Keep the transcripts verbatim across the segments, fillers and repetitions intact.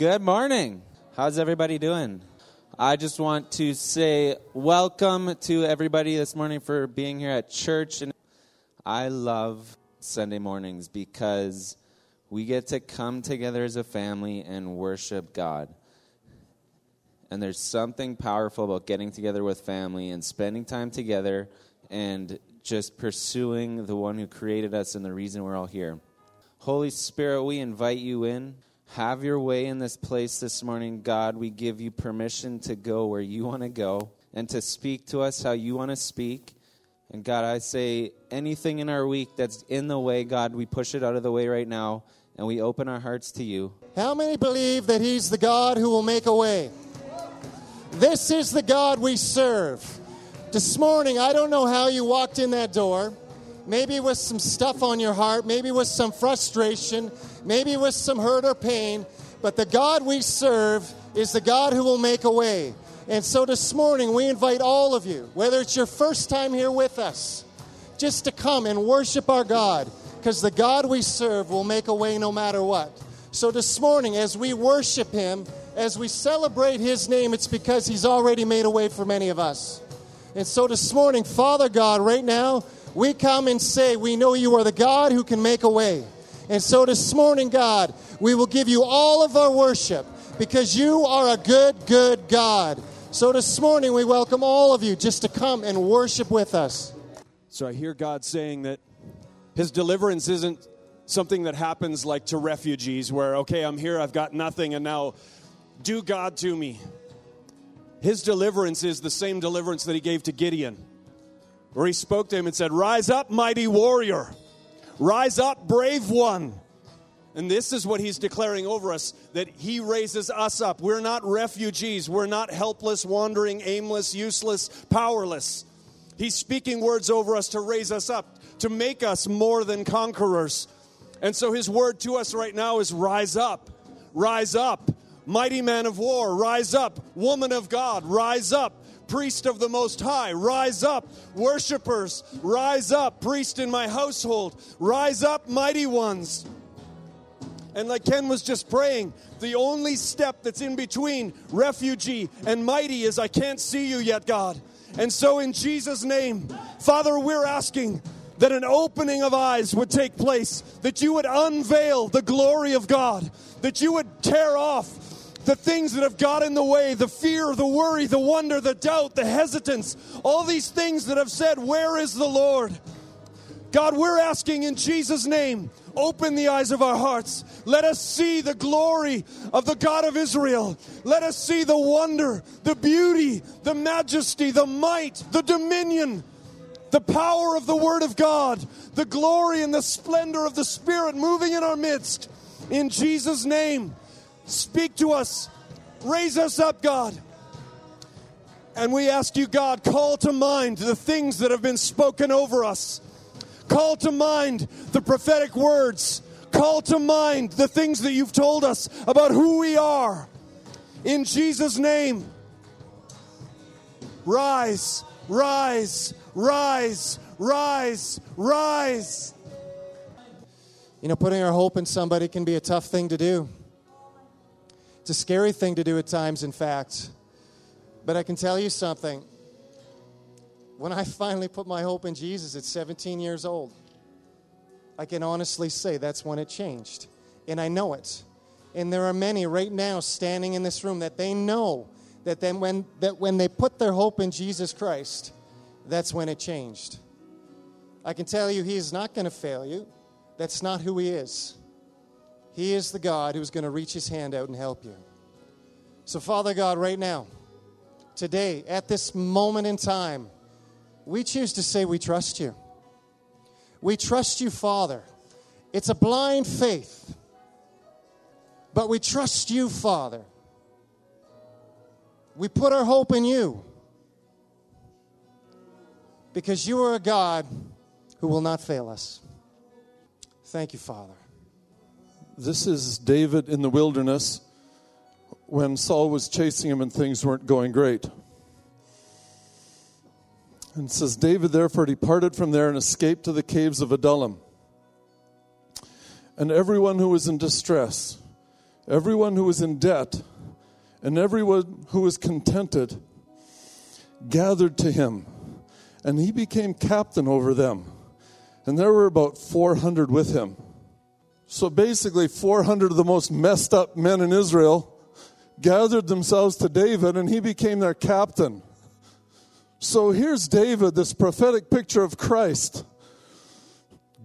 Good morning. How's everybody doing? I just want to say welcome to everybody this morning for being here at church. And I love Sunday mornings because we get to come together as a family and worship God. And there's something powerful about getting together with family and spending time together and just pursuing the one who created us and the reason we're all here. Holy Spirit, we invite you in. Have your way in this place this morning, God. We give you permission to go where you want to go and to speak to us how you want to speak. And God, I say anything in our week that's in the way, God, we push it out of the way right now and we open our hearts to you. How many believe that he's the God who will make a way? This is the God we serve. This morning, I don't know how you walked in that door. Maybe with some stuff on your heart, maybe with some frustration, maybe with some hurt or pain, but the God we serve is the God who will make a way. And so this morning, we invite all of you, whether it's your first time here with us, just to come and worship our God, because the God we serve will make a way no matter what. So this morning, as we worship him, as we celebrate his name, it's because he's already made a way for many of us. And so this morning, Father God, right now, we come and say, we know you are the God who can make a way. And so this morning, God, we will give you all of our worship because you are a good, good God. So this morning, we welcome all of you just to come and worship with us. So I hear God saying that his deliverance isn't something that happens like to refugees where, okay, I'm here, I've got nothing, and now do God to me. His deliverance is the same deliverance that he gave to Gideon, where he spoke to him and said, rise up, mighty warrior. Rise up, brave one. And this is what he's declaring over us, that he raises us up. We're not refugees. We're not helpless, wandering, aimless, useless, powerless. He's speaking words over us to raise us up, to make us more than conquerors. And so his word to us right now is rise up, rise up, mighty man of war, rise up, woman of God, rise up. Priest of the Most High, rise up. Worshippers, rise up. Priest in my household, rise up, mighty ones. And like Ken was just praying, the only step that's in between refugee and mighty is I can't see you yet, God. And so in Jesus' name, Father, we're asking that an opening of eyes would take place, that you would unveil the glory of God, that you would tear off the things that have got in the way, the fear, the worry, the wonder, the doubt, the hesitance, all these things that have said, where is the Lord? God, we're asking in Jesus' name, open the eyes of our hearts. Let us see the glory of the God of Israel. Let us see the wonder, the beauty, the majesty, the might, the dominion, the power of the Word of God, the glory and the splendor of the Spirit moving in our midst. In Jesus' name. Speak to us. Raise us up, God. And we ask you, God, call to mind the things that have been spoken over us. Call to mind the prophetic words. Call to mind the things that you've told us about who we are. In Jesus' name, rise, rise, rise, rise, rise. You know, putting our hope in somebody can be a tough thing to do. It's a scary thing to do at times, in fact. But I can tell you something. When I finally put my hope in Jesus at seventeen years old, I can honestly say that's when it changed. And I know it. And there are many right now standing in this room that they know that then when that when they put their hope in Jesus Christ, that's when it changed. I can tell you he is not going to fail you. That's not who he is. He is the God who's going to reach his hand out and help you. So, Father God, right now, today, at this moment in time, we choose to say we trust you. We trust you, Father. It's a blind faith, but we trust you, Father. We put our hope in you because you are a God who will not fail us. Thank you, Father. This is David in the wilderness when Saul was chasing him and things weren't going great. And it says, David therefore departed from there and escaped to the caves of Adullam. And everyone who was in distress, Everyone who was in debt and everyone who was contented gathered to him, and he became captain over them. And there were about four hundred with him. So basically four hundred of the most messed up men in Israel gathered themselves to David, and he became their captain. So here's David, this prophetic picture of Christ,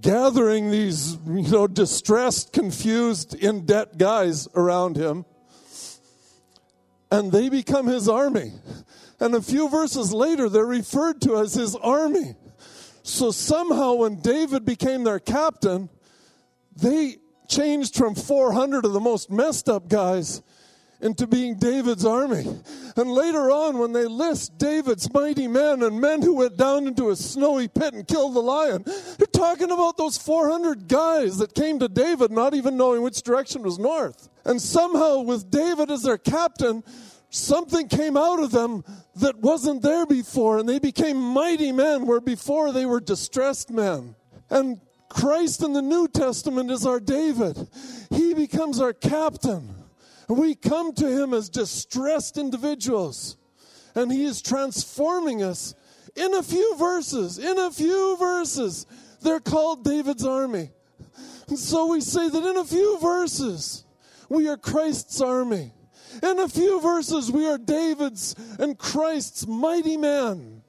gathering these, you know, distressed, confused, in debt guys around him, and they become his army. And a few verses later, they're referred to as his army. So somehow when David became their captain, they changed from four hundred of the most messed up guys into being David's army. And later on, when they list David's mighty men and men who went down into a snowy pit and killed the lion, they're talking about those four hundred guys that came to David not even knowing which direction was north. And somehow with David as their captain, something came out of them that wasn't there before, and they became mighty men where before they were distressed men. And Christ in the New Testament is our David. He becomes our captain. And we come to him as distressed individuals, and he is transforming us in a few verses. In a few verses, they're called David's army. And so we say that in a few verses, we are Christ's army. In a few verses, we are David's and Christ's mighty man.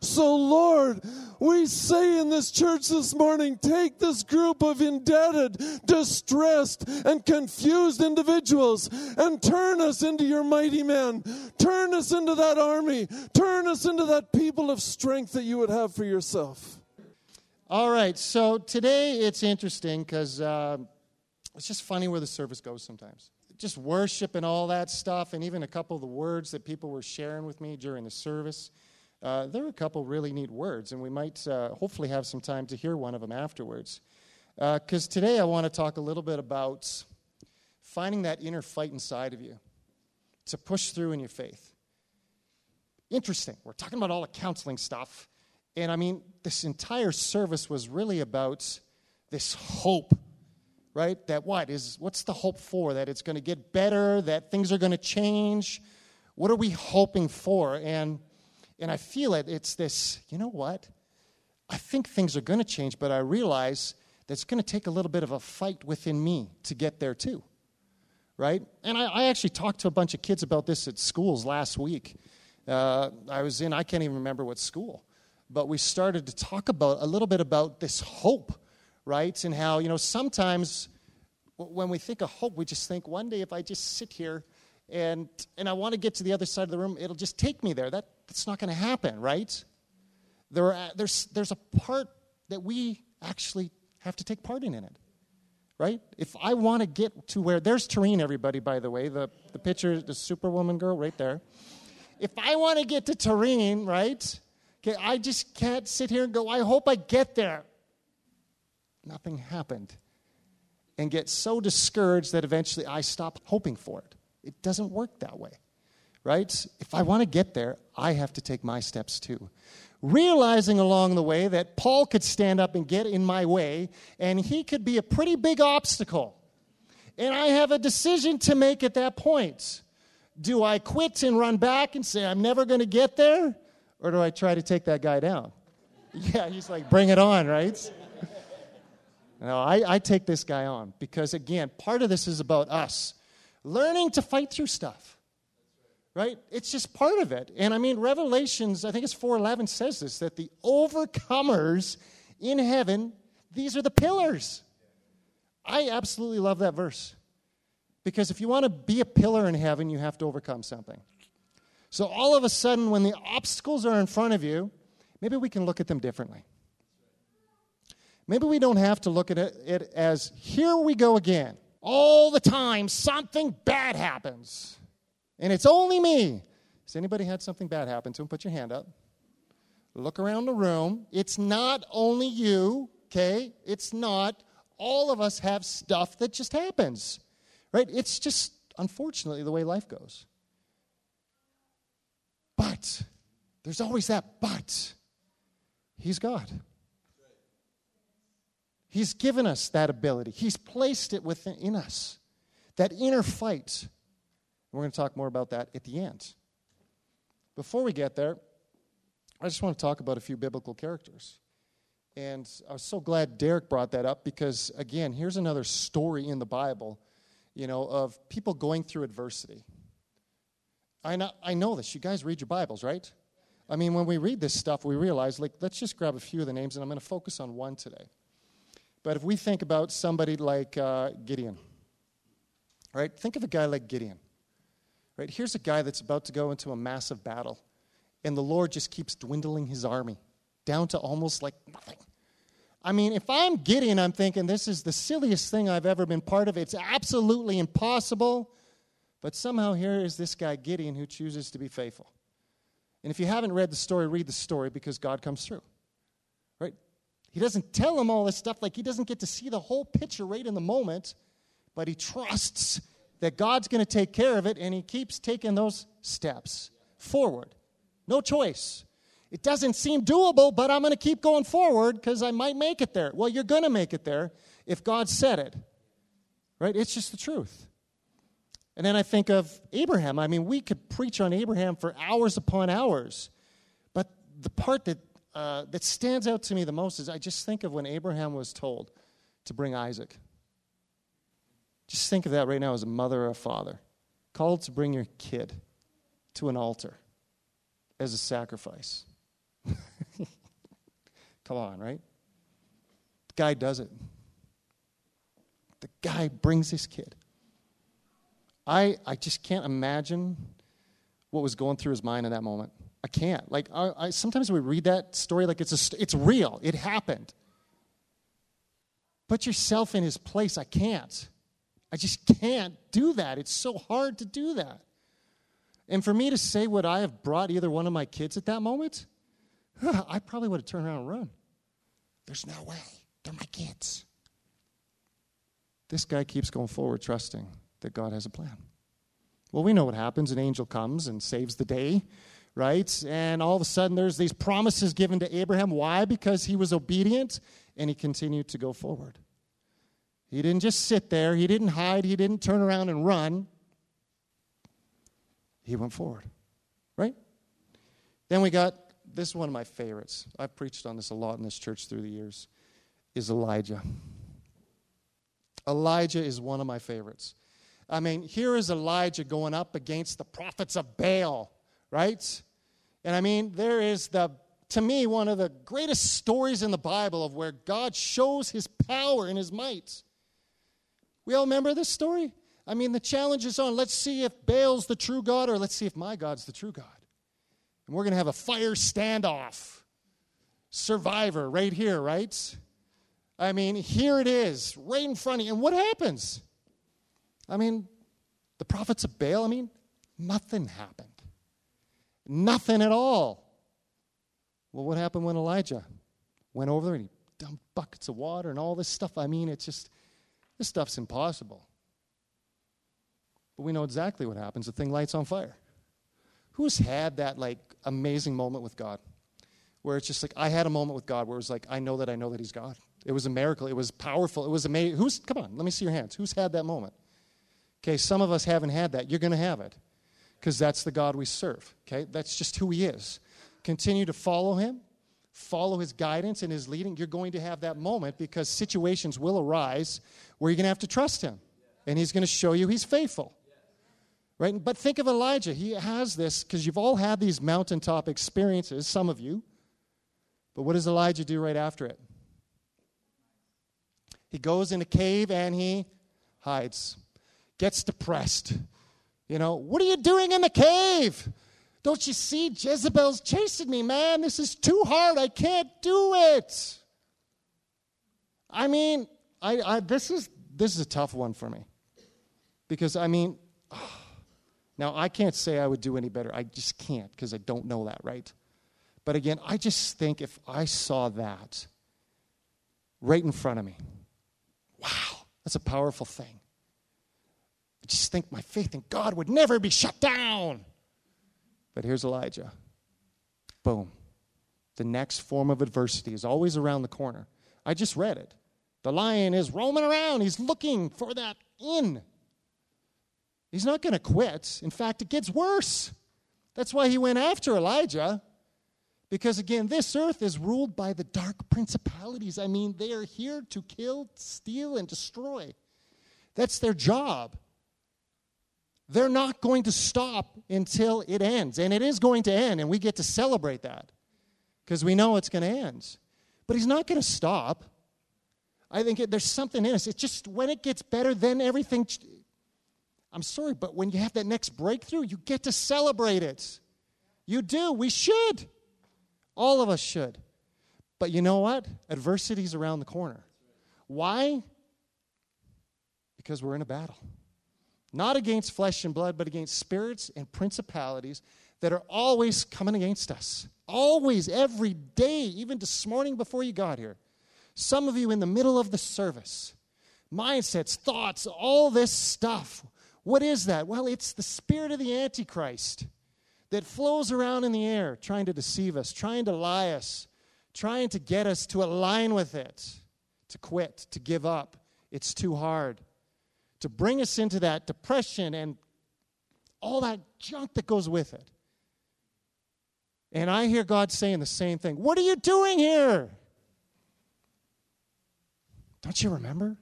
So, Lord, we say in this church this morning, take this group of indebted, distressed, and confused individuals and turn us into your mighty men. Turn us into that army. Turn us into that people of strength that you would have for yourself. All right, so today it's interesting because uh, it's just funny where the service goes sometimes. Just worship and all that stuff, and even a couple of the words that people were sharing with me during the service. Uh, there were a couple really neat words, and we might uh, hopefully have some time to hear one of them afterwards. Because uh, today I want to talk a little bit about finding that inner fight inside of you to push through in your faith. Interesting. We're talking about all the counseling stuff. And, I mean, this entire service was really about this hope. Right? That what is, what's the hope for? That it's going to get better, that things are going to change. What are we hoping for? And and I feel it. It's this, you know what? I think things are going to change, but I realize that's going to take a little bit of a fight within me to get there too. Right? And I, I actually talked to a bunch of kids about this at schools last week. Uh, I was in, I can't even remember what school, but we started to talk about a little bit about this hope. Right? And how, you know, sometimes when we think of hope, we just think, one day if I just sit here and and I want to get to the other side of the room, it'll just take me there. That That's not going to happen, right? There are, there's, there's a part that we actually have to take part in in it, right? If I want to get to where, there's Tareen, everybody, by the way, the, the picture, the Superwoman girl right there. If I want to get to Tareen, right, okay, I just can't sit here and go, I hope I get there. Nothing happened, and get so discouraged that eventually I stop hoping for it. It doesn't work that way, right? If I want to get there, I have to take my steps too. Realizing along the way that Paul could stand up and get in my way, and he could be a pretty big obstacle. And I have a decision to make at that point. Do I quit and run back and say, I'm never going to get there? Or do I try to take that guy down? Yeah, he's like, bring it on, right? No, I, I take this guy on because, again, part of this is about us learning to fight through stuff, right? It's just part of it. And, I mean, Revelations, I think it's four eleven says this, that the overcomers in heaven, these are the pillars. I absolutely love that verse because if you want to be a pillar in heaven, you have to overcome something. So all of a sudden, when the obstacles are in front of you, maybe we can look at them differently. Maybe we don't have to look at it as, here we go again. All the time, something bad happens. And it's only me. Has anybody had something bad happen to them? Put your hand up. Look around the room. It's not only you, okay? It's not. All of us have stuff that just happens, right? It's just, unfortunately, the way life goes. But, there's always that but. He's God. He's given us that ability. He's placed it within us. that inner fight. We're going to talk more about that at the end. Before we get there, I just want to talk about a few biblical characters. And I was so glad Derek brought that up because, again, here's another story in the Bible, you know, of people going through adversity. I know, I know this. You guys read your Bibles, right? I mean, when we read this stuff, we realize, like, let's just grab a few of the names, and I'm going to focus on one today. But if we think about somebody like uh, Gideon, right? Think of a guy like Gideon, right? Here's a guy that's about to go into a massive battle, and the Lord just keeps dwindling his army down to almost like nothing. I mean, if I'm Gideon, I'm thinking this is the silliest thing I've ever been part of. It's absolutely impossible. But somehow here is this guy, Gideon, who chooses to be faithful. And if you haven't read the story, read the story because God comes through, right? He doesn't tell him all this stuff. Like, he doesn't get to see the whole picture right in the moment, but he trusts that God's going to take care of it, and he keeps taking those steps forward. No choice. It doesn't seem doable, but I'm going to keep going forward because I might make it there. Well, you're going to make it there if God said it, right? It's just the truth. And then I think of Abraham. I mean, we could preach on Abraham for hours upon hours. But the part that uh, that stands out to me the most is I just think of when Abraham was told to bring Isaac. Just think of that right now as a mother or a father. Called to bring your kid to an altar as a sacrifice. Come on, right? The guy does it. The guy brings his kid. I, I just can't imagine what was going through his mind in that moment. I can't. Like, I, I, sometimes we read that story like it's a, it's real. It happened. Put yourself in his place. I can't. I just can't do that. It's so hard to do that. And for me to say what I have brought either one of my kids at that moment, huh, I probably would have turned around and run. There's no way. They're my kids. This guy keeps going forward, trusting that God has a plan. Well, we know what happens. An angel comes and saves the day, right? And all of a sudden, there's these promises given to Abraham. Why? Because he was obedient, and he continued to go forward. He didn't just sit there. He didn't hide. He didn't turn around and run. He went forward, right? Then we got, this is one of my favorites. I've preached on this a lot in this church through the years, is Elijah. Elijah is one of my favorites. I mean, here is Elijah going up against the prophets of Baal, right? And I mean, there is, the, to me, one of the greatest stories in the Bible of where God shows his power and his might. We all remember this story? I mean, the challenge is on. Let's see if Baal's the true God, or let's see if my God's the true God. And we're going to have a fire standoff. Survivor right here, right? I mean, here it is, right in front of you. And what happens? I mean, the prophets of Baal, I mean, nothing happened. Nothing at all. Well, what happened when Elijah went over there and he dumped buckets of water and all this stuff? I mean, it's just, this stuff's impossible. But we know exactly what happens. The thing lights on fire. Who's had that, like, amazing moment with God where it's just like, I had a moment with God where it was like, I know that I know that he's God. It was a miracle. It was powerful. It was amazing. Who's, come on, let me see your hands. Who's had that moment? Okay, some of us haven't had that. You're going to have it because that's the God we serve, okay? That's just who he is. Continue to follow him, follow his guidance and his leading. You're going to have that moment because situations will arise where you're going to have to trust him, and he's going to show you he's faithful, right? But think of Elijah. He has this because you've all had these mountaintop experiences, some of you, but what does Elijah do right after it? He goes in a cave and he hides. Gets depressed. You know, what are you doing in the cave? Don't you see Jezebel's chasing me, man? This is too hard. I can't do it. I mean, I, I this is this is a tough one for me. Because, I mean, oh, now I can't say I would do any better. I just can't because I don't know that, right? But again, I just think if I saw that right in front of me, wow, that's a powerful thing. Just think my faith in God would never be shut down. But here's Elijah. Boom. The next form of adversity is always around the corner. I just read it. The lion is roaming around. He's looking for that in. He's not going to quit. In fact, it gets worse. That's why he went after Elijah. Because, again, this earth is ruled by the dark principalities. I mean, they are here to kill, steal, and destroy. That's their job. They're not going to stop until it ends. And it is going to end, and we get to celebrate that because we know it's going to end. But he's not going to stop. I think it, there's something in us. It's just when it gets better, then everything... I'm sorry, but when you have that next breakthrough, you get to celebrate it. You do. We should. All of us should. But you know what? Adversity's around the corner. Why? Because we're in a battle. Not against flesh and blood, but against spirits and principalities that are always coming against us. Always, every day, even this morning before you got here. Some of you in the middle of the service. Mindsets, thoughts, all this stuff. What is that? Well, it's the spirit of the Antichrist that flows around in the air, trying to deceive us, trying to lie us, trying to get us to align with it, to quit, to give up. It's too hard. To bring us into that depression and all that junk that goes with it. And I hear God saying the same thing. What are you doing here? Don't you remember?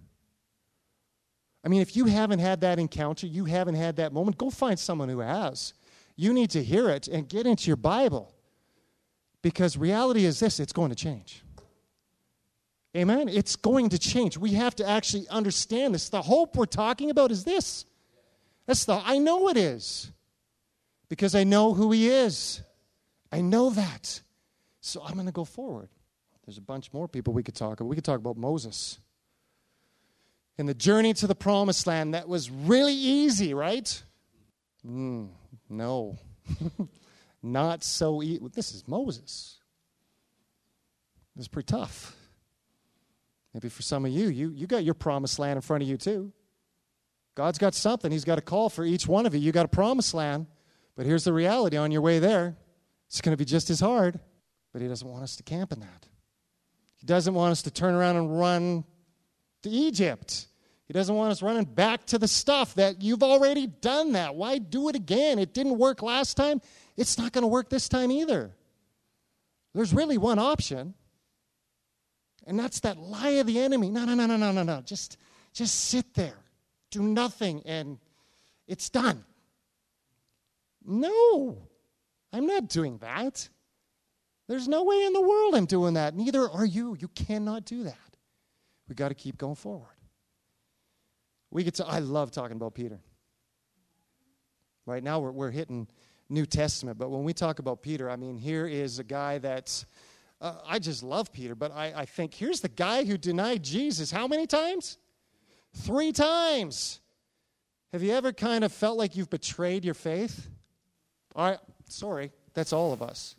I mean, if you haven't had that encounter, you haven't had that moment, go find someone who has. You need to hear it and get into your Bible, because reality is this, it's going to change. Amen? It's going to change. We have to actually understand this. The hope we're talking about is this. That's the, I know it is, because I know who he is. I know that. So I'm going to go forward. There's a bunch more people we could talk about. We could talk about Moses and the journey to the promised land. That was really easy, right? Mm. No, not so easy. This is Moses. This is pretty tough. Maybe for some of you, you, you got your promised land in front of you too. God's got something. He's got a call for each one of you. You got a promised land, but here's the reality. On your way there, it's going to be just as hard, but he doesn't want us to camp in that. He doesn't want us to turn around and run to Egypt. He doesn't want us running back to the stuff that you've already done that. Why do it again? It didn't work last time. It's not going to work this time either. There's really one option, and that's that lie of the enemy. No, no, no, no, no, no, no. Just, just sit there. Do nothing, and it's done. No, I'm not doing that. There's no way in the world I'm doing that. Neither are you. You cannot do that. We got to keep going forward. We get to, I love talking about Peter. Right now we're we're hitting New Testament, but when we talk about Peter, I mean, here is a guy that's, uh, I just love Peter, but I, I think here's the guy who denied Jesus how many times? Three times. Have you ever kind of felt like you've betrayed your faith? All right, sorry, that's all of us.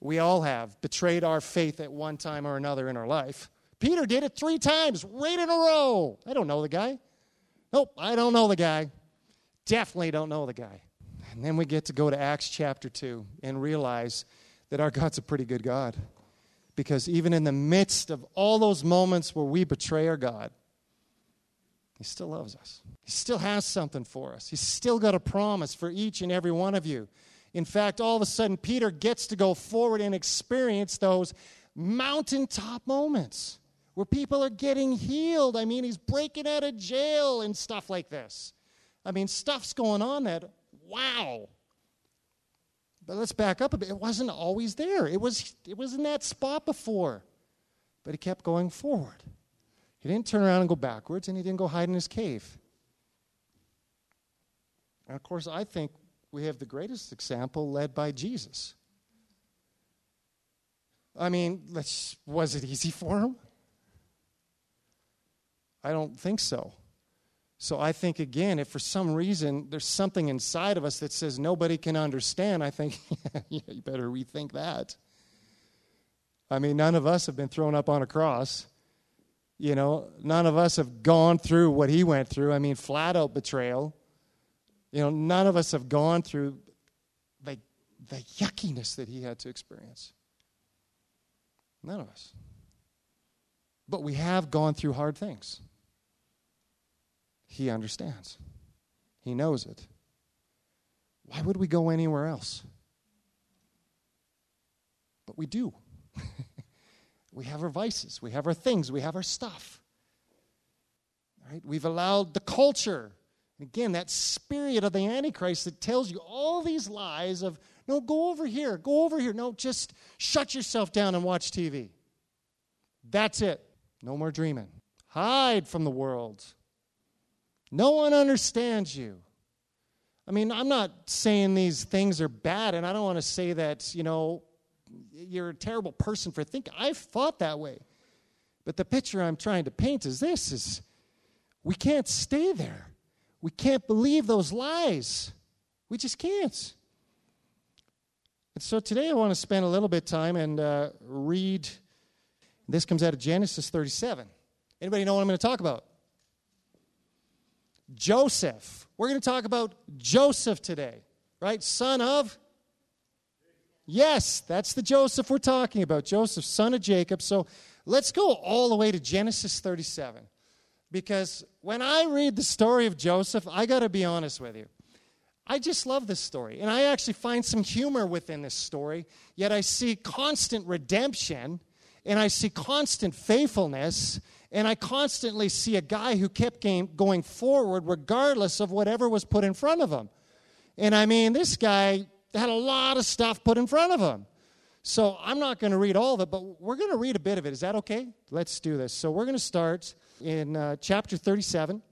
We all have betrayed our faith at one time or another in our life. Peter did it three times, right in a row. I don't know the guy. Nope, I don't know the guy. Definitely don't know the guy. And then we get to go to Acts chapter two and realize that our God's a pretty good God. Because even in the midst of all those moments where we betray our God, he still loves us. He still has something for us. He's still got a promise for each and every one of you. In fact, all of a sudden, Peter gets to go forward and experience those mountaintop moments where people are getting healed. I mean, he's breaking out of jail and stuff like this. I mean, stuff's going on that, wow. But let's back up a bit. It wasn't always there. It was, it was in that spot before. But he kept going forward. He didn't turn around and go backwards, and he didn't go hide in his cave. And, of course, I think we have the greatest example led by Jesus. I mean, let's, was it easy for him? I don't think so. So I think, again, if for some reason there's something inside of us that says nobody can understand, I think, yeah, you better rethink that. I mean, none of us have been thrown up on a cross. You know, none of us have gone through what he went through. I mean, flat-out betrayal. You know, none of us have gone through the, the yuckiness that he had to experience. None of us. But we have gone through hard things. He understands. He knows it. Why would we go anywhere else? But we do. We have our vices. We have our things. We have our stuff. Right? We've allowed the culture. Again, that spirit of the Antichrist that tells you all these lies of, no, go over here. Go over here. No, just shut yourself down and watch T V. That's it. No more dreaming. Hide from the world. No one understands you. I mean, I'm not saying these things are bad, and I don't want to say that, you know, you're a terrible person for thinking. I've thought that way. But the picture I'm trying to paint is this, is we can't stay there. We can't believe those lies. We just can't. And so today I want to spend a little bit of time and uh, read. This comes out of Genesis thirty-seven. Anybody know what I'm going to talk about? Joseph. We're going to talk about Joseph today, right? Son of? Yes, that's the Joseph we're talking about. Joseph, son of Jacob. So let's go all the way to Genesis thirty-seven. Because when I read the story of Joseph, I got to be honest with you. I just love this story. And I actually find some humor within this story. Yet I see constant redemption. And I see constant faithfulness. And I constantly see a guy who kept going forward regardless of whatever was put in front of him. And I mean, this guy had a lot of stuff put in front of him. So I'm not going to read all of it, but we're going to read a bit of it. Is that okay? Let's do this. So we're going to start in uh, chapter thirty-seven.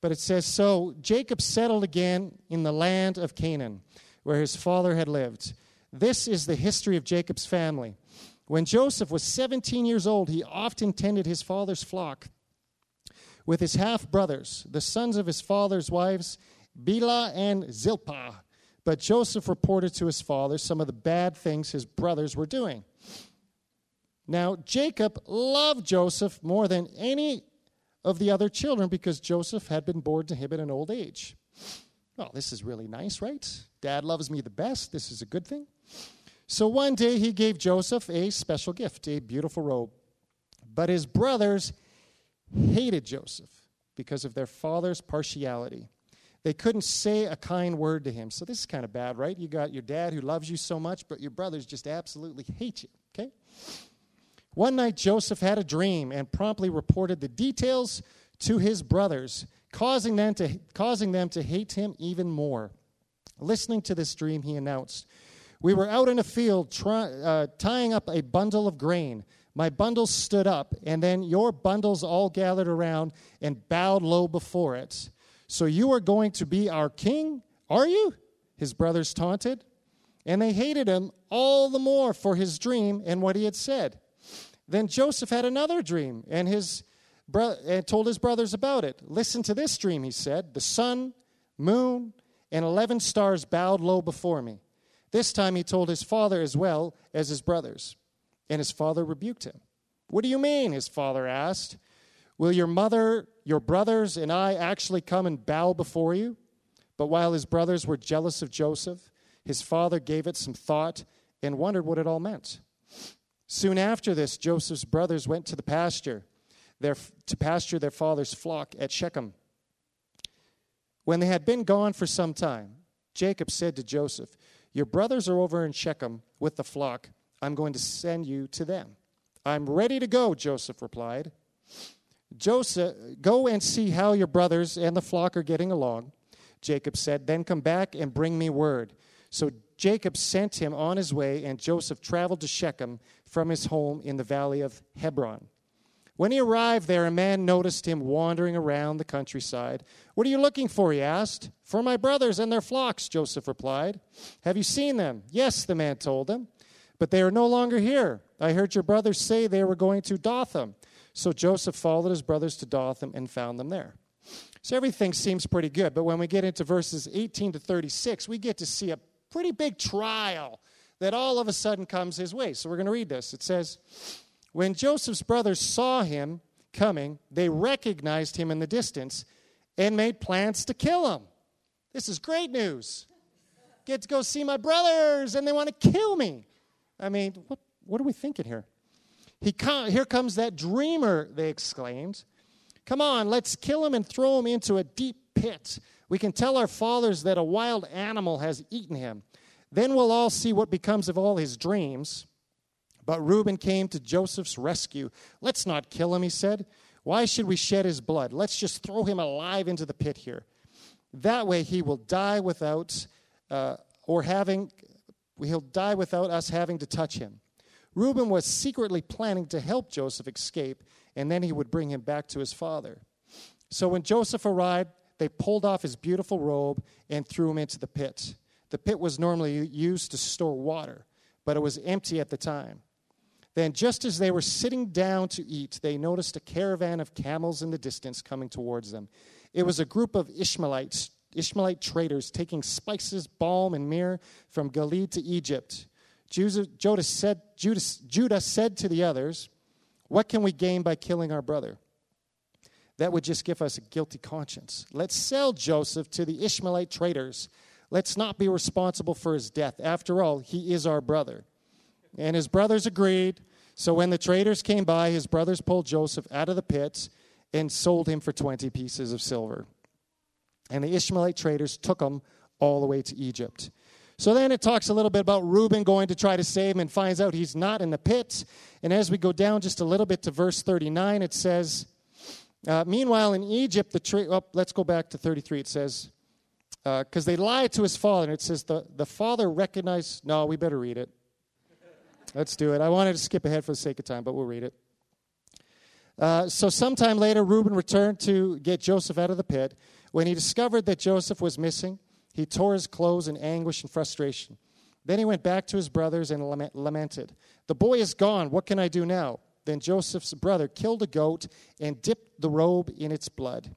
But it says, so Jacob settled again in the land of Canaan, where his father had lived. This is the history of Jacob's family. When Joseph was seventeen years old, he often tended his father's flock with his half-brothers, the sons of his father's wives, Bilhah and Zilpah. But Joseph reported to his father some of the bad things his brothers were doing. Now, Jacob loved Joseph more than any of the other children because Joseph had been born to him at an old age. Well, this is really nice, right? Dad loves me the best. This is a good thing. So one day he gave Joseph a special gift, a beautiful robe. But his brothers hated Joseph because of their father's partiality. They couldn't say a kind word to him. So this is kind of bad, right? You got your dad who loves you so much, but your brothers just absolutely hate you, okay? One night Joseph had a dream and promptly reported the details to his brothers, causing them to, causing them to hate him even more. Listening to this dream, he announced, we were out in a field try, uh, tying up a bundle of grain. My bundles stood up, and then your bundles all gathered around and bowed low before it. So you are going to be our king, are you? His brothers taunted, and they hated him all the more for his dream and what he had said. Then Joseph had another dream and his bro- and told his brothers about it. Listen to this dream, he said. The sun, moon, and eleven stars bowed low before me. This time he told his father as well as his brothers, and his father rebuked him. What do you mean, his father asked. Will your mother, your brothers, and I actually come and bow before you? But while his brothers were jealous of Joseph, his father gave it some thought and wondered what it all meant. Soon after this, Joseph's brothers went to the pasture, their, to pasture their father's flock at Shechem. When they had been gone for some time, Jacob said to Joseph, your brothers are over in Shechem with the flock. I'm going to send you to them. I'm ready to go, Joseph replied. Joseph, go and see how your brothers and the flock are getting along, Jacob said. Then come back and bring me word. So Jacob sent him on his way, and Joseph traveled to Shechem from his home in the valley of Hebron. When he arrived there, a man noticed him wandering around the countryside. What are you looking for, he asked. For my brothers and their flocks, Joseph replied. Have you seen them? Yes, the man told him. But they are no longer here. I heard your brothers say they were going to Dothan. So Joseph followed his brothers to Dothan and found them there. So everything seems pretty good. But when we get into verses eighteen to thirty-six, we get to see a pretty big trial that all of a sudden comes his way. So we're going to read this. It says, when Joseph's brothers saw him coming, they recognized him in the distance and made plans to kill him. This is great news. Get to go see my brothers, and they want to kill me. I mean, what, what are we thinking here? He com- here comes that dreamer, they exclaimed. Come on, let's kill him and throw him into a deep pit We can tell our fathers that a wild animal has eaten him. Then we'll all see what becomes of all his dreams. But Reuben came to Joseph's rescue. Let's not kill him, he said. Why should we shed his blood? Let's just throw him alive into the pit here. That way he will die without, uh, or having, he'll die without us having to touch him. Reuben was secretly planning to help Joseph escape, and then he would bring him back to his father. So when Joseph arrived, they pulled off his beautiful robe and threw him into the pit. The pit was normally used to store water, but it was empty at the time. Then, just as they were sitting down to eat, they noticed a caravan of camels in the distance coming towards them. It was a group of Ishmaelites, Ishmaelite traders taking spices, balm, and myrrh from Gilead to Egypt. Judah said, Judas, Judah said to the others, "What can we gain by killing our brother? That would just give us a guilty conscience. Let's sell Joseph to the Ishmaelite traders. Let's not be responsible for his death. After all, he is our brother." And his brothers agreed. So when the traders came by, his brothers pulled Joseph out of the pit and sold him for twenty pieces of silver. And the Ishmaelite traders took him all the way to Egypt. So then it talks a little bit about Reuben going to try to save him and finds out he's not in the pit. And as we go down just a little bit to verse thirty-nine, it says, Uh, meanwhile, in Egypt, the tree, oh, let's go back to thirty-three. It says, because uh, they lied to his father. And it says, the, the father recognized, no, we better read it. Let's do it. I wanted to skip ahead for the sake of time, but we'll read it. Uh, so sometime later, Reuben returned to get Joseph out of the pit. When he discovered that Joseph was missing, he tore his clothes in anguish and frustration. Then he went back to his brothers and lament, lamented. The boy is gone. What can I do now? Then Joseph's brother killed a goat and dipped the robe in its blood.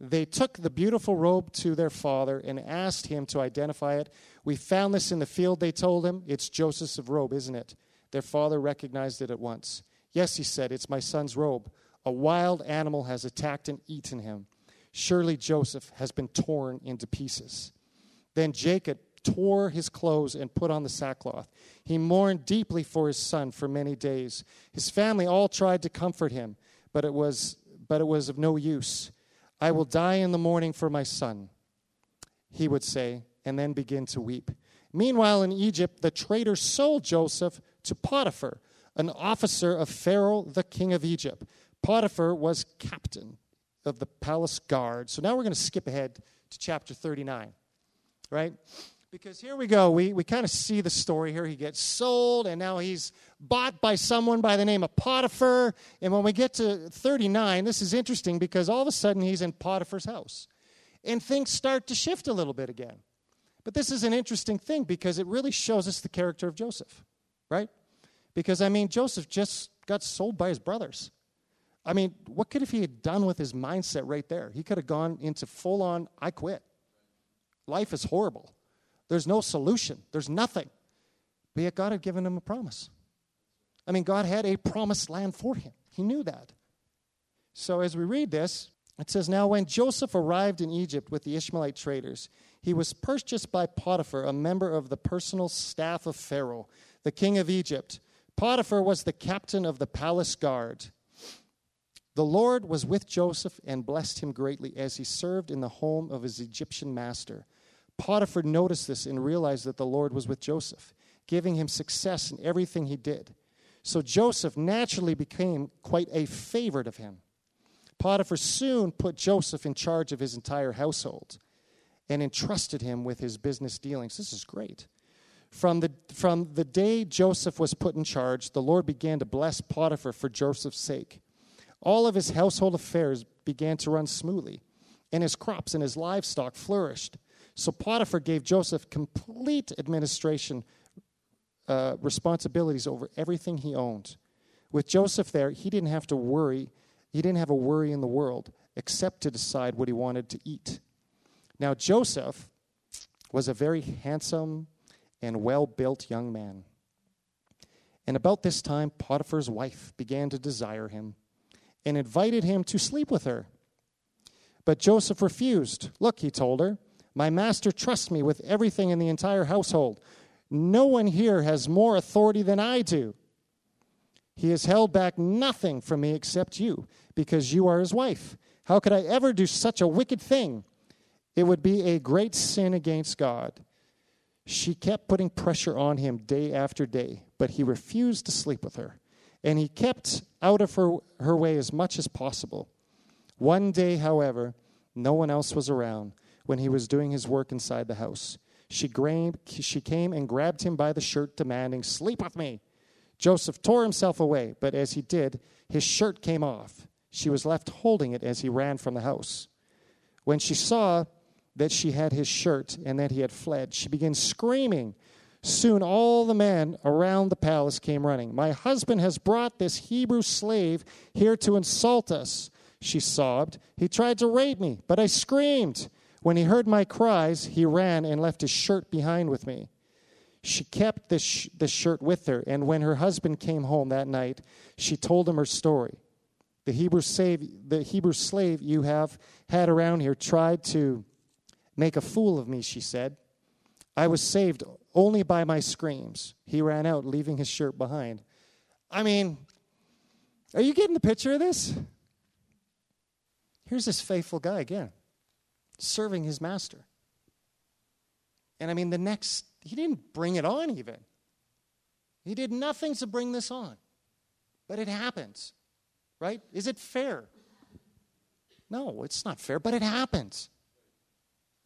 They took the beautiful robe to their father and asked him to identify it. We found this in the field, they told him. It's Joseph's robe, isn't it? Their father recognized it at once. Yes, he said, it's my son's robe. A wild animal has attacked and eaten him. Surely Joseph has been torn into pieces. Then Jacob tore his clothes and put on the sackcloth. He mourned deeply for his son for many days. His family all tried to comfort him, but it was but it was of no use. I will die in the morning for my son, he would say, and then begin to weep. Meanwhile, in Egypt, the traitor sold Joseph to Potiphar, an officer of Pharaoh, the king of Egypt. Potiphar was captain of the palace guard. So now we're going to skip ahead to chapter thirty-nine, right? Because here we go, we, we kind of see the story here. He gets sold, and now he's bought by someone by the name of Potiphar. And when we get to thirty-nine, this is interesting because all of a sudden he's in Potiphar's house. And things start to shift a little bit again. But this is an interesting thing because it really shows us the character of Joseph, right? Because, I mean, Joseph just got sold by his brothers. I mean, what could if he had done with his mindset right there? He could have gone into full-on, I quit. Life is horrible. There's no solution. There's nothing. But yet God had given him a promise. I mean, God had a promised land for him. He knew that. So as we read this, it says, now when Joseph arrived in Egypt with the Ishmaelite traders, he was purchased by Potiphar, a member of the personal staff of Pharaoh, the king of Egypt. Potiphar was the captain of the palace guard. The Lord was with Joseph and blessed him greatly as he served in the home of his Egyptian master. Potiphar noticed this and realized that the Lord was with Joseph, giving him success in everything he did. So Joseph naturally became quite a favorite of him. Potiphar soon put Joseph in charge of his entire household and entrusted him with his business dealings. This is great. From the, from the day Joseph was put in charge, the Lord began to bless Potiphar for Joseph's sake. All of his household affairs began to run smoothly, and his crops and his livestock flourished. So Potiphar gave Joseph complete administration uh, responsibilities over everything he owned. With Joseph there, he didn't have to worry. He didn't have a worry in the world except to decide what he wanted to eat. Now, Joseph was a very handsome and well-built young man. And about this time, Potiphar's wife began to desire him and invited him to sleep with her. But Joseph refused. Look, he told her, my master trusts me with everything in the entire household. No one here has more authority than I do. He has held back nothing from me except you, because you are his wife. How could I ever do such a wicked thing? It would be a great sin against God. She kept putting pressure on him day after day, but he refused to sleep with her, and he kept out of her, her way as much as possible. One day, however, no one else was around when he was doing his work inside the house. She, gra- she came and grabbed him by the shirt, demanding, "Sleep with me." Joseph tore himself away, but as he did, his shirt came off. She was left holding it as he ran from the house. When she saw that she had his shirt and that he had fled, she began screaming. Soon all the men around the palace came running. "My husband has brought this Hebrew slave here to insult us," she sobbed. "He tried to rape me, but I screamed. When he heard my cries, he ran and left his shirt behind with me." She kept this, sh- this shirt with her, and when her husband came home that night, she told him her story. The Hebrew slave, the Hebrew slave you have had around here tried to make a fool of me, she said. "I was saved only by my screams. He ran out, leaving his shirt behind." I mean, are you getting the picture of this? Here's this faithful guy again, serving his master. And I mean, the next, he didn't bring it on even. He did nothing to bring this on. But it happens, right? Is it fair? No, it's not fair, but it happens,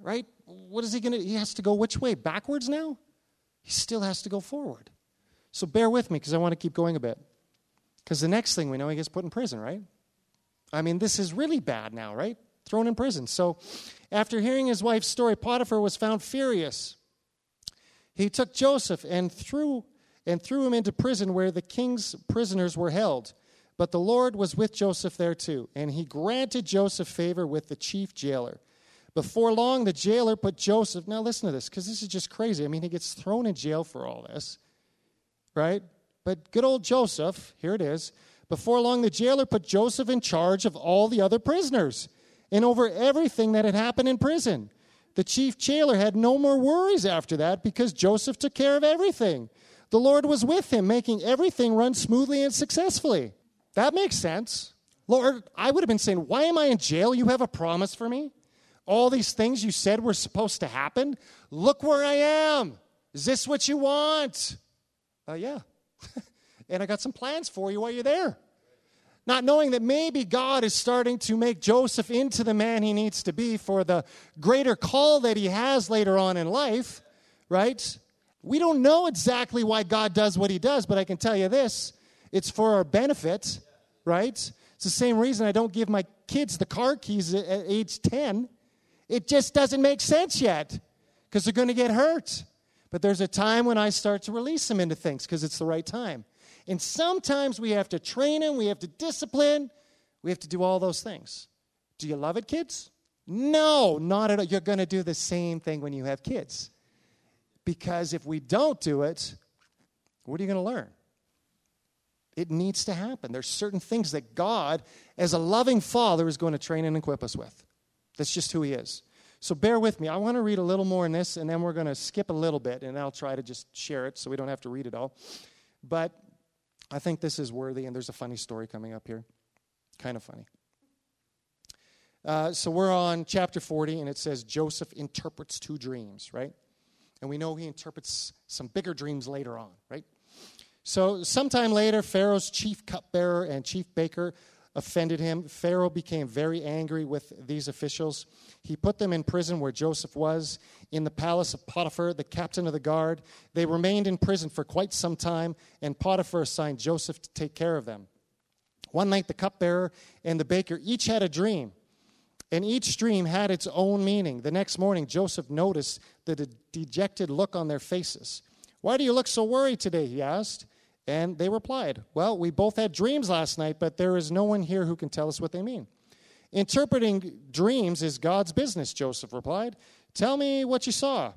right? What is he going to, he has to go which way? Backwards now? He still has to go forward. So bear with me because I want to keep going a bit. Because the next thing we know, he gets put in prison, right? I mean, this is really bad now, right? Thrown in prison. So after hearing his wife's story, Potiphar was found furious. He took Joseph and threw and threw him into prison where the king's prisoners were held. But the Lord was with Joseph there too, and he granted Joseph favor with the chief jailer. Before long, the jailer put Joseph, now listen to this, because this is just crazy. I mean, he gets thrown in jail for all this, right? But good old Joseph, here it is, before long, the jailer put Joseph in charge of all the other prisoners and over everything that had happened in prison. The chief jailer had no more worries after that because Joseph took care of everything. The Lord was with him, making everything run smoothly and successfully. That makes sense. Lord, I would have been saying, why am I in jail? You have a promise for me. All these things you said were supposed to happen. Look where I am. Is this what you want? Uh, yeah. And I got some plans for you while you're there. Not knowing that maybe God is starting to make Joseph into the man he needs to be for the greater call that he has later on in life, right? We don't know exactly why God does what he does, but I can tell you this. It's for our benefit, right? It's the same reason I don't give my kids the car keys at age ten. It just doesn't make sense yet because they're going to get hurt. But there's a time when I start to release them into things because it's the right time. And sometimes we have to train him, we have to discipline, we have to do all those things. Do you love it, kids? No, not at all. You're going to do the same thing when you have kids. Because if we don't do it, what are you going to learn? It needs to happen. There's certain things that God, as a loving father, is going to train and equip us with. That's just who he is. So bear with me. I want to read a little more in this, and then we're going to skip a little bit, and I'll try to just share it so we don't have to read it all. But I think this is worthy, and there's a funny story coming up here. Kind of funny. Uh, so we're on chapter forty, and it says Joseph interprets two dreams, right? And we know he interprets some bigger dreams later on, right? So sometime later, Pharaoh's chief cupbearer and chief baker offended him. Pharaoh became very angry with these officials. He put them in prison where Joseph was, in the palace of Potiphar, the captain of the guard. They remained in prison for quite some time, and Potiphar assigned Joseph to take care of them. One night, the cupbearer and the baker each had a dream, and each dream had its own meaning. The next morning, Joseph noticed the de- dejected look on their faces. "Why do you look so worried today?" he asked. And they replied, "Well, we both had dreams last night, but there is no one here who can tell us what they mean." "Interpreting dreams is God's business," Joseph replied. "Tell me what you saw."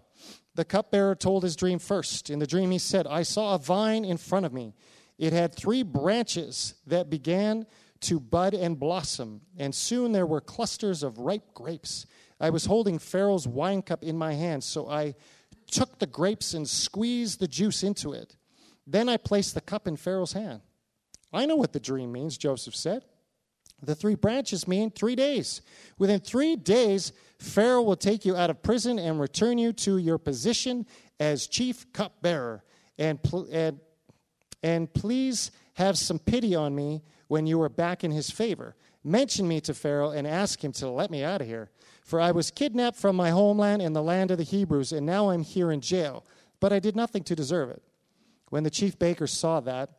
The cupbearer told his dream first. In the dream he said, "I saw a vine in front of me. It had three branches that began to bud and blossom, and soon there were clusters of ripe grapes. I was holding Pharaoh's wine cup in my hand, so I took the grapes and squeezed the juice into it. Then I placed the cup in Pharaoh's hand." "I know what the dream means," Joseph said. The three branches mean three days. Within three days, Pharaoh will take you out of prison and return you to your position as chief cupbearer. And, pl- and, and please have some pity on me when you are back in his favor. Mention me to Pharaoh and ask him to let me out of here. For I was kidnapped from my homeland and the land of the Hebrews, and now I'm here in jail. But I did nothing to deserve it. When the chief baker saw that,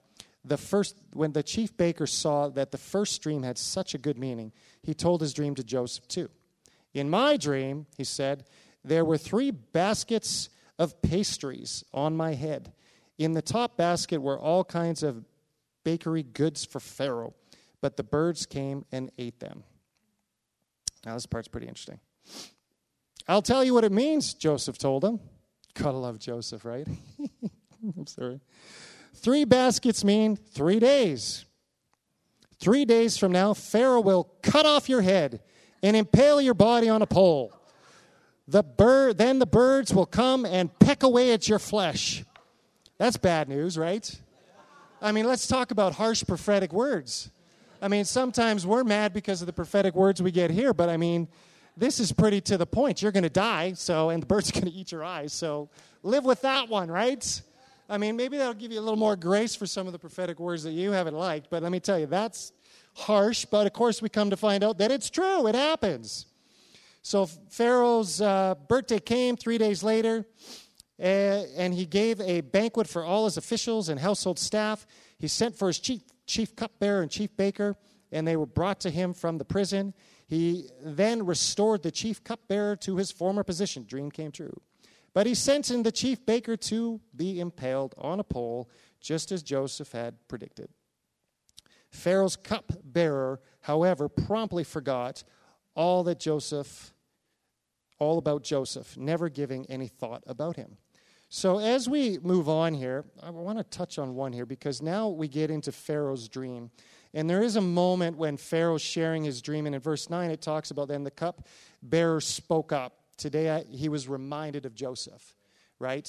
The first, when the chief baker saw that the first dream had such a good meaning, he told his dream to Joseph too. In my dream, he said, there were three baskets of pastries on my head. In the top basket were all kinds of bakery goods for Pharaoh, but the birds came and ate them. Now, this part's pretty interesting. I'll tell you what it means, Joseph told him. Gotta love Joseph, right? I'm sorry. Three baskets mean three days. Three days from now, Pharaoh will cut off your head and impale your body on a pole. The bird, then the birds will come and peck away at your flesh. That's bad news, right? I mean, let's talk about harsh prophetic words. I mean, sometimes we're mad because of the prophetic words we get here, but I mean, this is pretty to the point. You're going to die, so and the birds are going to eat your eyes, so live with that one, right? I mean, maybe that'll give you a little more grace for some of the prophetic words that you haven't liked, but let me tell you, that's harsh, but of course we come to find out that it's true. It happens. So Pharaoh's uh, birthday came three days later, and, and he gave a banquet for all his officials and household staff. He sent for his chief, chief cupbearer and chief baker, and they were brought to him from the prison. He then restored the chief cupbearer to his former position. Dream came true. But he sentenced the chief baker to be impaled on a pole, just as Joseph had predicted. Pharaoh's cupbearer, however, promptly forgot all that Joseph, all about Joseph, never giving any thought about him. So as we move on here, I want to touch on one here, because now we get into Pharaoh's dream. And there is a moment when Pharaoh's sharing his dream, and in verse nine it talks about, then the cupbearer spoke up. Today, I, he was reminded of Joseph, right?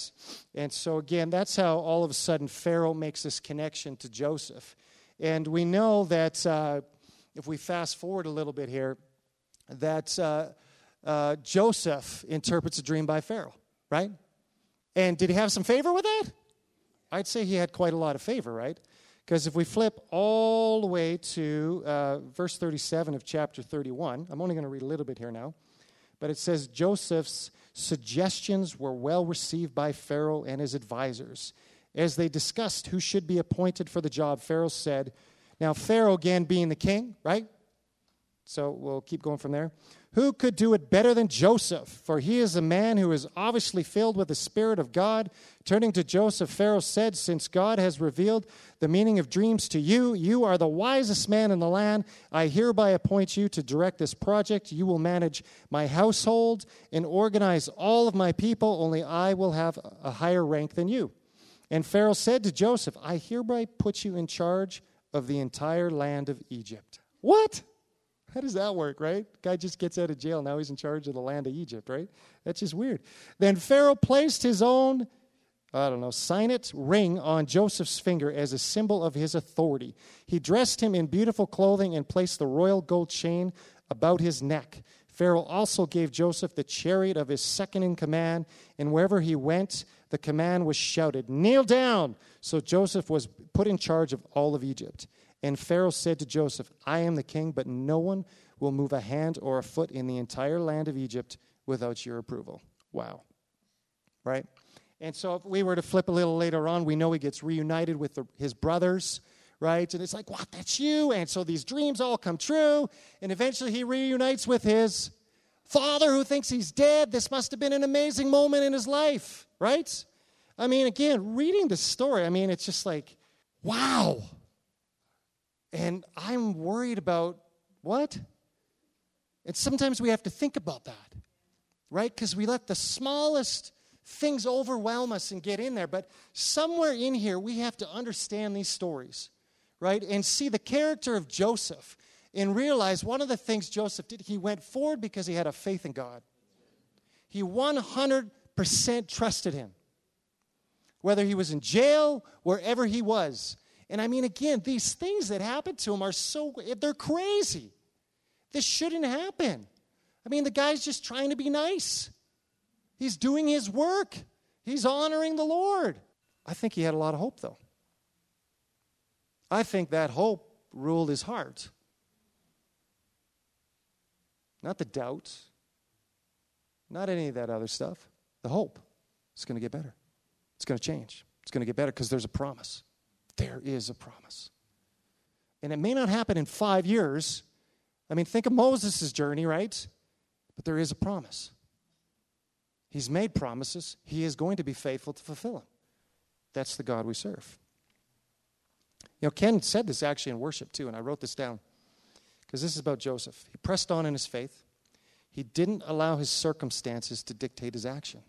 And so, again, that's how all of a sudden Pharaoh makes this connection to Joseph. And we know that uh, if we fast forward a little bit here, that uh, uh, Joseph interprets a dream by Pharaoh, right? And did he have some favor with that? I'd say he had quite a lot of favor, right? Because if we flip all the way to uh, verse thirty-seven of chapter thirty-one, I'm only going to read a little bit here now. But it says, Joseph's suggestions were well received by Pharaoh and his advisors. As they discussed who should be appointed for the job, Pharaoh said, now Pharaoh, again, being the king, right? So we'll keep going from there. Who could do it better than Joseph? For he is a man who is obviously filled with the Spirit of God. Turning to Joseph, Pharaoh said, since God has revealed the meaning of dreams to you, you are the wisest man in the land. I hereby appoint you to direct this project. You will manage my household and organize all of my people, only I will have a higher rank than you. And Pharaoh said to Joseph, I hereby put you in charge of the entire land of Egypt. What? How does that work, right? Guy just gets out of jail. Now he's in charge of the land of Egypt, right? That's just weird. Then Pharaoh placed his own, I don't know, signet ring on Joseph's finger as a symbol of his authority. He dressed him in beautiful clothing and placed the royal gold chain about his neck. Pharaoh also gave Joseph the chariot of his second in command, and wherever he went, the command was shouted, kneel down! So Joseph was put in charge of all of Egypt. And Pharaoh said to Joseph, I am the king, but no one will move a hand or a foot in the entire land of Egypt without your approval. Wow. Right? And so if we were to flip a little later on, we know he gets reunited with the, his brothers, right? And it's like, wow, that's you. And so these dreams all come true. And eventually he reunites with his father who thinks he's dead. This must have been an amazing moment in his life, right? I mean, again, reading the story, I mean, it's just like, wow. And I'm worried about what? And sometimes we have to think about that, right? Because we let the smallest things overwhelm us and get in there. But somewhere in here, we have to understand these stories, right? And see the character of Joseph and realize one of the things Joseph did, he went forward because he had a faith in God. He one hundred percent trusted him, whether he was in jail, wherever he was. And I mean, again, these things that happened to him are so, they're crazy. This shouldn't happen. I mean, the guy's just trying to be nice. He's doing his work. He's honoring the Lord. I think he had a lot of hope, though. I think that hope ruled his heart. Not the doubt. Not any of that other stuff. The hope. It's going to get better. It's going to change. It's going to get better because there's a promise. There is a promise. And it may not happen in five years. I mean, think of Moses' journey, right? But there is a promise. He's made promises. He is going to be faithful to fulfill them. That's the God we serve. You know, Ken said this actually in worship too, and I wrote this down because this is about Joseph. He pressed on in his faith. He didn't allow his circumstances to dictate his action.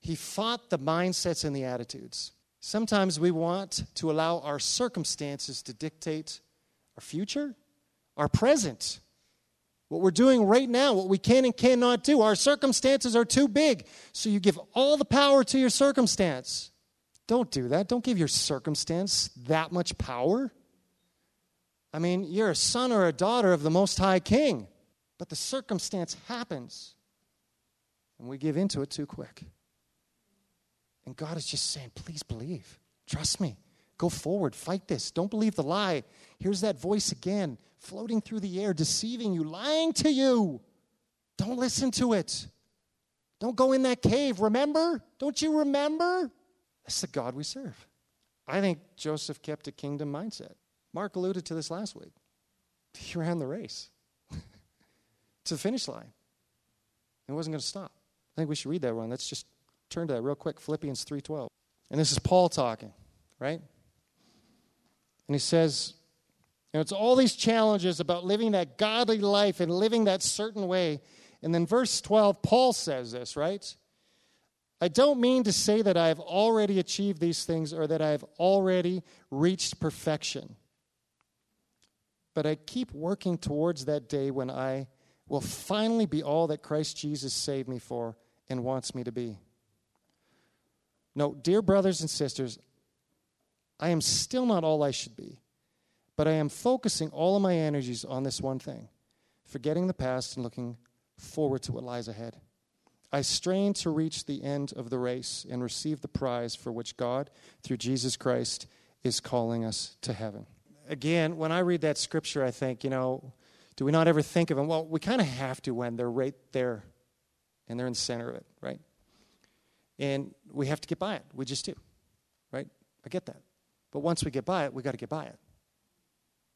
He fought the mindsets and the attitudes. Sometimes we want to allow our circumstances to dictate our future, our present, what we're doing right now, what we can and cannot do. Our circumstances are too big, so you give all the power to your circumstance. Don't do that. Don't give your circumstance that much power. I mean, you're a son or a daughter of the Most High King, but the circumstance happens, and we give into it too quick. And God is just saying, please believe. Trust me. Go forward. Fight this. Don't believe the lie. Here's that voice again, floating through the air, deceiving you, lying to you. Don't listen to it. Don't go in that cave. Remember? Don't you remember? That's the God we serve. I think Joseph kept a kingdom mindset. Mark alluded to this last week. He ran the race to the finish line. He wasn't going to stop. I think we should read that one. Let's just turn to that real quick, Philippians three twelve. And this is Paul talking, right? And he says, you know, it's all these challenges about living that godly life and living that certain way. And then verse twelve, Paul says this, right? I don't mean to say that I have already achieved these things or that I have already reached perfection. But I keep working towards that day when I will finally be all that Christ Jesus saved me for and wants me to be. No, dear brothers and sisters, I am still not all I should be, but I am focusing all of my energies on this one thing, forgetting the past and looking forward to what lies ahead. I strain to reach the end of the race and receive the prize for which God, through Jesus Christ, is calling us to heaven. Again, when I read that scripture, I think, you know, do we not ever think of them? Well, we kind of have to when they're right there and they're in the center of it, right? And we have to get by it. We just do, right? I get that. But once we get by it, we got to get by it,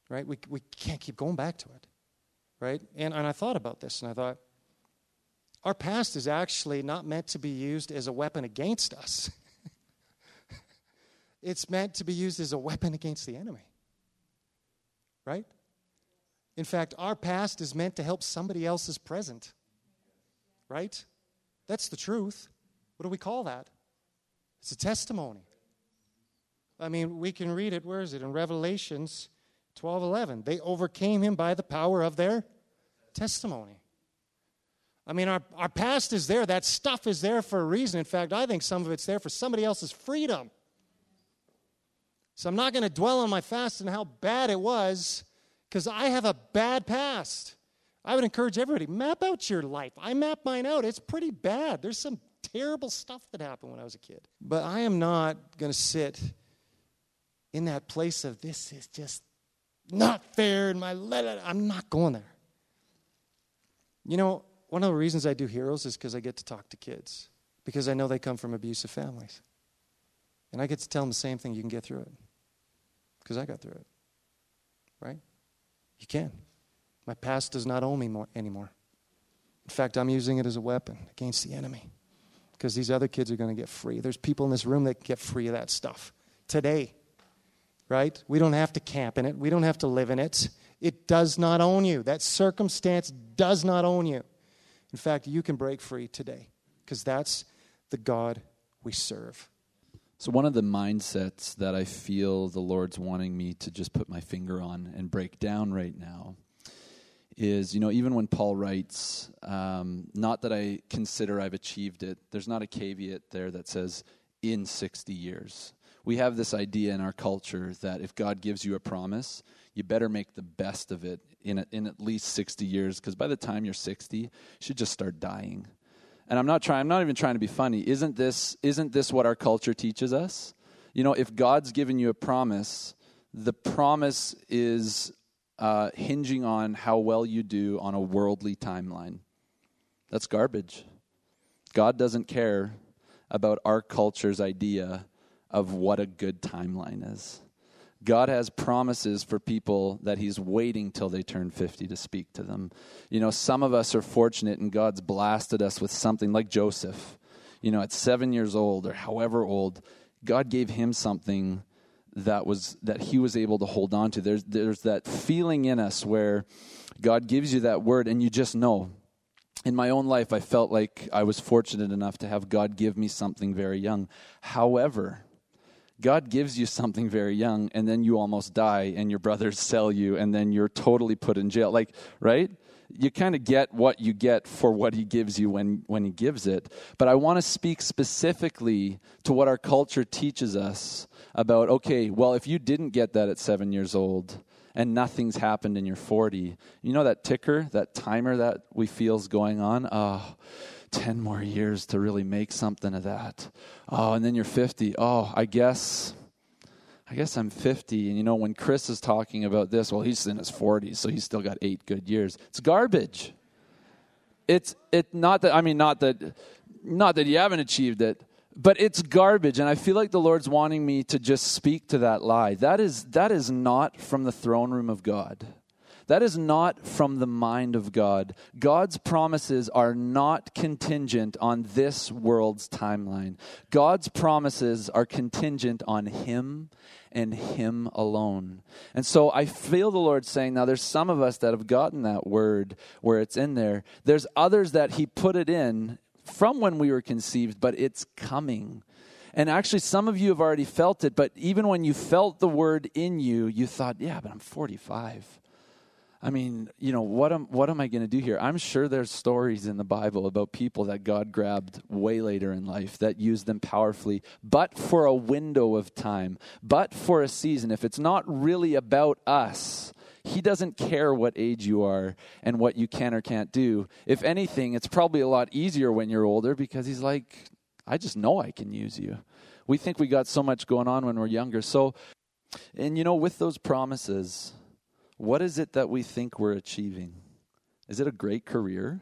right? We we can't keep going back to it, right? And and I thought about this, and I thought, our past is actually not meant to be used as a weapon against us. It's meant to be used as a weapon against the enemy, right? In fact, our past is meant to help somebody else's present, right? That's the truth. What do we call that? It's a testimony. I mean, we can read it. Where is it? In Revelations twelve eleven. They overcame him by the power of their testimony. I mean, our, our past is there. That stuff is there for a reason. In fact, I think some of it's there for somebody else's freedom. So I'm not going to dwell on my past and how bad it was because I have a bad past. I would encourage everybody, map out your life. I map mine out. It's pretty bad. There's some terrible stuff that happened when I was a kid. But I am not going to sit in that place of this is just not fair and my I'm not going there. You know, one of the reasons I do Heroes is because I get to talk to kids because I know they come from abusive families. And I get to tell them the same thing, you can get through it because I got through it, right? You can. My past does not own me more anymore. In fact, I'm using it as a weapon against the enemy because these other kids are going to get free. There's people in this room that can get free of that stuff today, right? We don't have to camp in it. We don't have to live in it. It does not own you. That circumstance does not own you. In fact, you can break free today because that's the God we serve. So one of the mindsets that I feel the Lord's wanting me to just put my finger on and break down right now is, you know, even when Paul writes, um, not that I consider I've achieved it, there's not a caveat there that says in sixty years, we have this idea in our culture that if God gives you a promise, you better make the best of it in a, in at least sixty years, because by the time you're sixty, you should just start dying. And I'm not trying. I'm not even trying to be funny. Isn't this isn't this what our culture teaches us? You know, if God's given you a promise, the promise is uh, hinging on how well you do on a worldly timeline. That's garbage. God doesn't care about our culture's idea of what a good timeline is. God has promises for people that he's waiting till they turn fifty to speak to them. You know, some of us are fortunate and God's blasted us with something like Joseph. You know, at seven years old or however old, God gave him something that was that he was able to hold on to. There's there's that feeling in us where God gives you that word and you just know. In my own life, I felt like I was fortunate enough to have God give me something very young. However, God gives you something very young, and then you almost die, and your brothers sell you, and then you're totally put in jail. Like, right? You kind of get what you get for what he gives you when, when he gives it. But I want to speak specifically to what our culture teaches us about, okay, well, if you didn't get that at seven years old, and nothing's happened in your forty, you know that ticker, that timer that we feel's going on? Oh, ten more years to really make something of that. Oh, and then you're fifty. Oh, I guess, I guess I'm fifty. And you know, when Chris is talking about this, well, he's in his forties, so he's still got eight good years. It's garbage. It's it not that I mean not that not that you haven't achieved it, but it's garbage. And I feel like the Lord's wanting me to just speak to that lie. That is that is not from the throne room of God. That is not from the mind of God. God's promises are not contingent on this world's timeline. God's promises are contingent on him and him alone. And so I feel the Lord saying, now there's some of us that have gotten that word where it's in there. There's others that he put it in from when we were conceived, but it's coming. And actually, some of you have already felt it, but even when you felt the word in you, you thought, yeah, but I'm forty-five. I mean, you know, what am what am I going to do here? I'm sure there's stories in the Bible about people that God grabbed way later in life that used them powerfully, but for a window of time, but for a season. If it's not really about us, he doesn't care what age you are and what you can or can't do. If anything, it's probably a lot easier when you're older because he's like, I just know I can use you. We think we got so much going on when we're younger. So, and you know, with those promises, what is it that we think we're achieving? Is it a great career?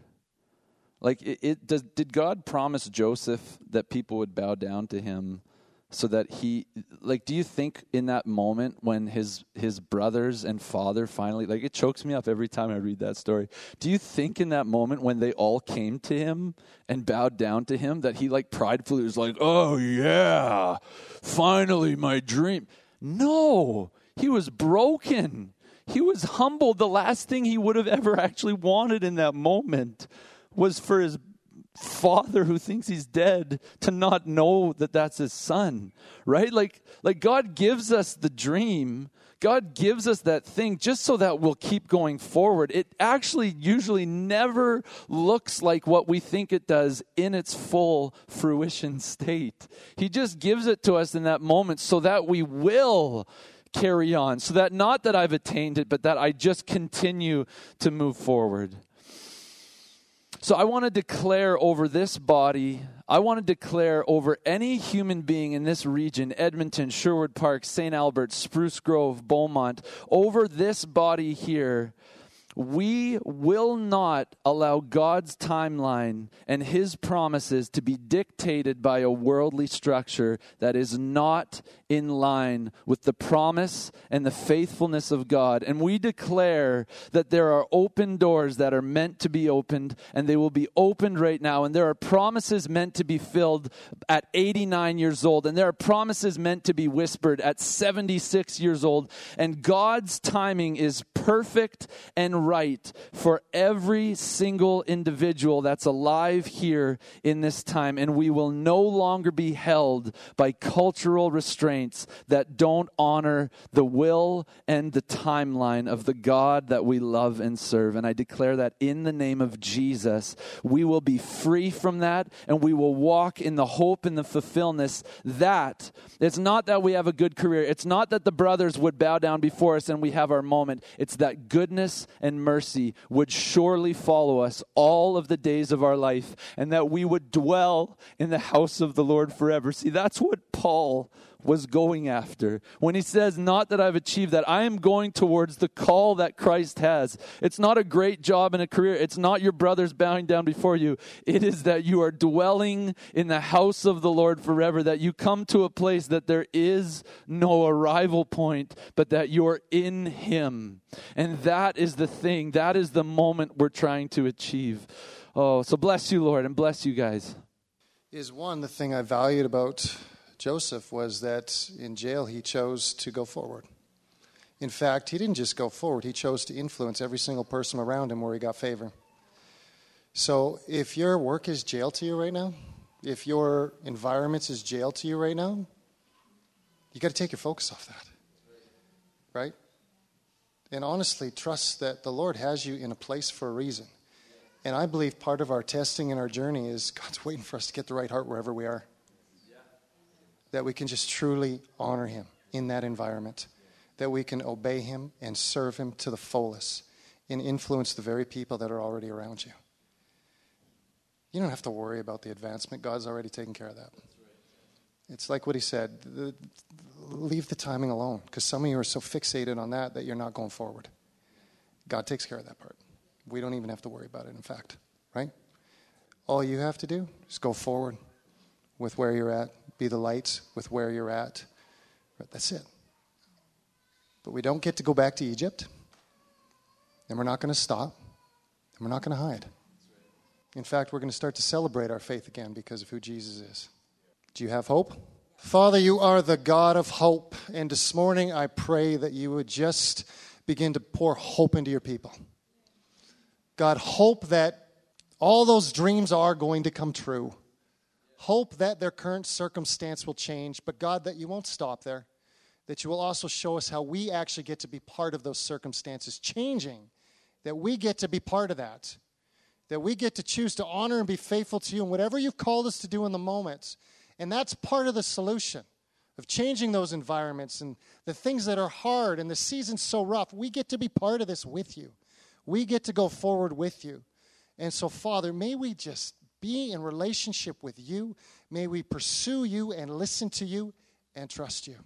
Like, it, it does, did God promise Joseph that people would bow down to him so that he, like, do you think in that moment when his his brothers and father finally, like, it chokes me up every time I read that story. Do you think in that moment when they all came to him and bowed down to him that he, like, pridefully was like, oh, yeah, finally my dream? No, he was broken. He was humbled. The last thing he would have ever actually wanted in that moment was for his father who thinks he's dead to not know that that's his son, right? Like, like God gives us the dream. God gives us that thing just so that we'll keep going forward. It actually usually never looks like what we think it does in its full fruition state. He just gives it to us in that moment so that we will carry on, so that not that I've attained it, but that I just continue to move forward. So I want to declare over this body, I want to declare over any human being in this region, Edmonton, Sherwood Park, Saint Albert, Spruce Grove, Beaumont, over this body here, we will not allow God's timeline and his promises to be dictated by a worldly structure that is not in line with the promise and the faithfulness of God. And we declare that there are open doors that are meant to be opened, and they will be opened right now. And there are promises meant to be filled at eighty-nine years old. And there are promises meant to be whispered at seventy-six years old. And God's timing is perfect and right for every single individual that's alive here in this time. And we will no longer be held by cultural restraints that don't honor the will and the timeline of the God that we love and serve. And I declare that in the name of Jesus, we will be free from that, and we will walk in the hope and the fulfillment that it's not that we have a good career. It's not that the brothers would bow down before us and we have our moment. It's that goodness and mercy would surely follow us all of the days of our life, and that we would dwell in the house of the Lord forever. See, that's what Paul was going after when he says, not that I've achieved that. I am going towards the call that Christ has. It's not a great job and a career. It's not your brothers bowing down before you. It is that you are dwelling in the house of the Lord forever, that you come to a place that there is no arrival point, but that you're in Him. And that is the thing. That is the moment we're trying to achieve. Oh, so bless you, Lord, and bless you guys. Is one, the thing I valued about Joseph was that in jail he chose to go forward. In fact, he didn't just go forward. He chose to influence every single person around him where he got favor. So if your work is jail to you right now, if your environment is jail to you right now, you got to take your focus off that, right? And honestly, trust that the Lord has you in a place for a reason. And I believe part of our testing and our journey is God's waiting for us to get the right heart wherever we are, that we can just truly honor Him in that environment, that we can obey Him and serve Him to the fullest and influence the very people that are already around you. You don't have to worry about the advancement. God's already taken care of that. It's like what He said, the, leave the timing alone, because some of you are so fixated on that that you're not going forward. God takes care of that part. We don't even have to worry about it, in fact, right? All you have to do is go forward with where you're at. Be the lights with where you're at. That's it. But we don't get to go back to Egypt. And we're not going to stop. And we're not going to hide. In fact, we're going to start to celebrate our faith again because of who Jesus is. Do you have hope? Father, you are the God of hope. And this morning, I pray that you would just begin to pour hope into your people. God, hope that all those dreams are going to come true. Hope that their current circumstance will change, but God, that you won't stop there, that you will also show us how we actually get to be part of those circumstances changing, that we get to be part of that, that we get to choose to honor and be faithful to you in whatever you've called us to do in the moments. And that's part of the solution of changing those environments and the things that are hard and the seasons so rough. We get to be part of this with you. We get to go forward with you. And so, Father, may we just be in relationship with you. May we pursue you and listen to you and trust you.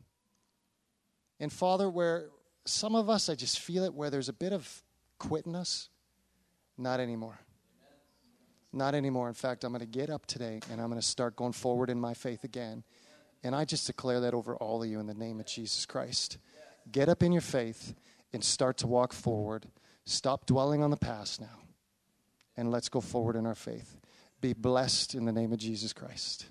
And Father, where some of us, I just feel it, where there's a bit of quitting us, not anymore. Not anymore. In fact, I'm going to get up today and I'm going to start going forward in my faith again. And I just declare that over all of you in the name of Jesus Christ. Get up in your faith and start to walk forward. Stop dwelling on the past now. And let's go forward in our faith. Be blessed in the name of Jesus Christ.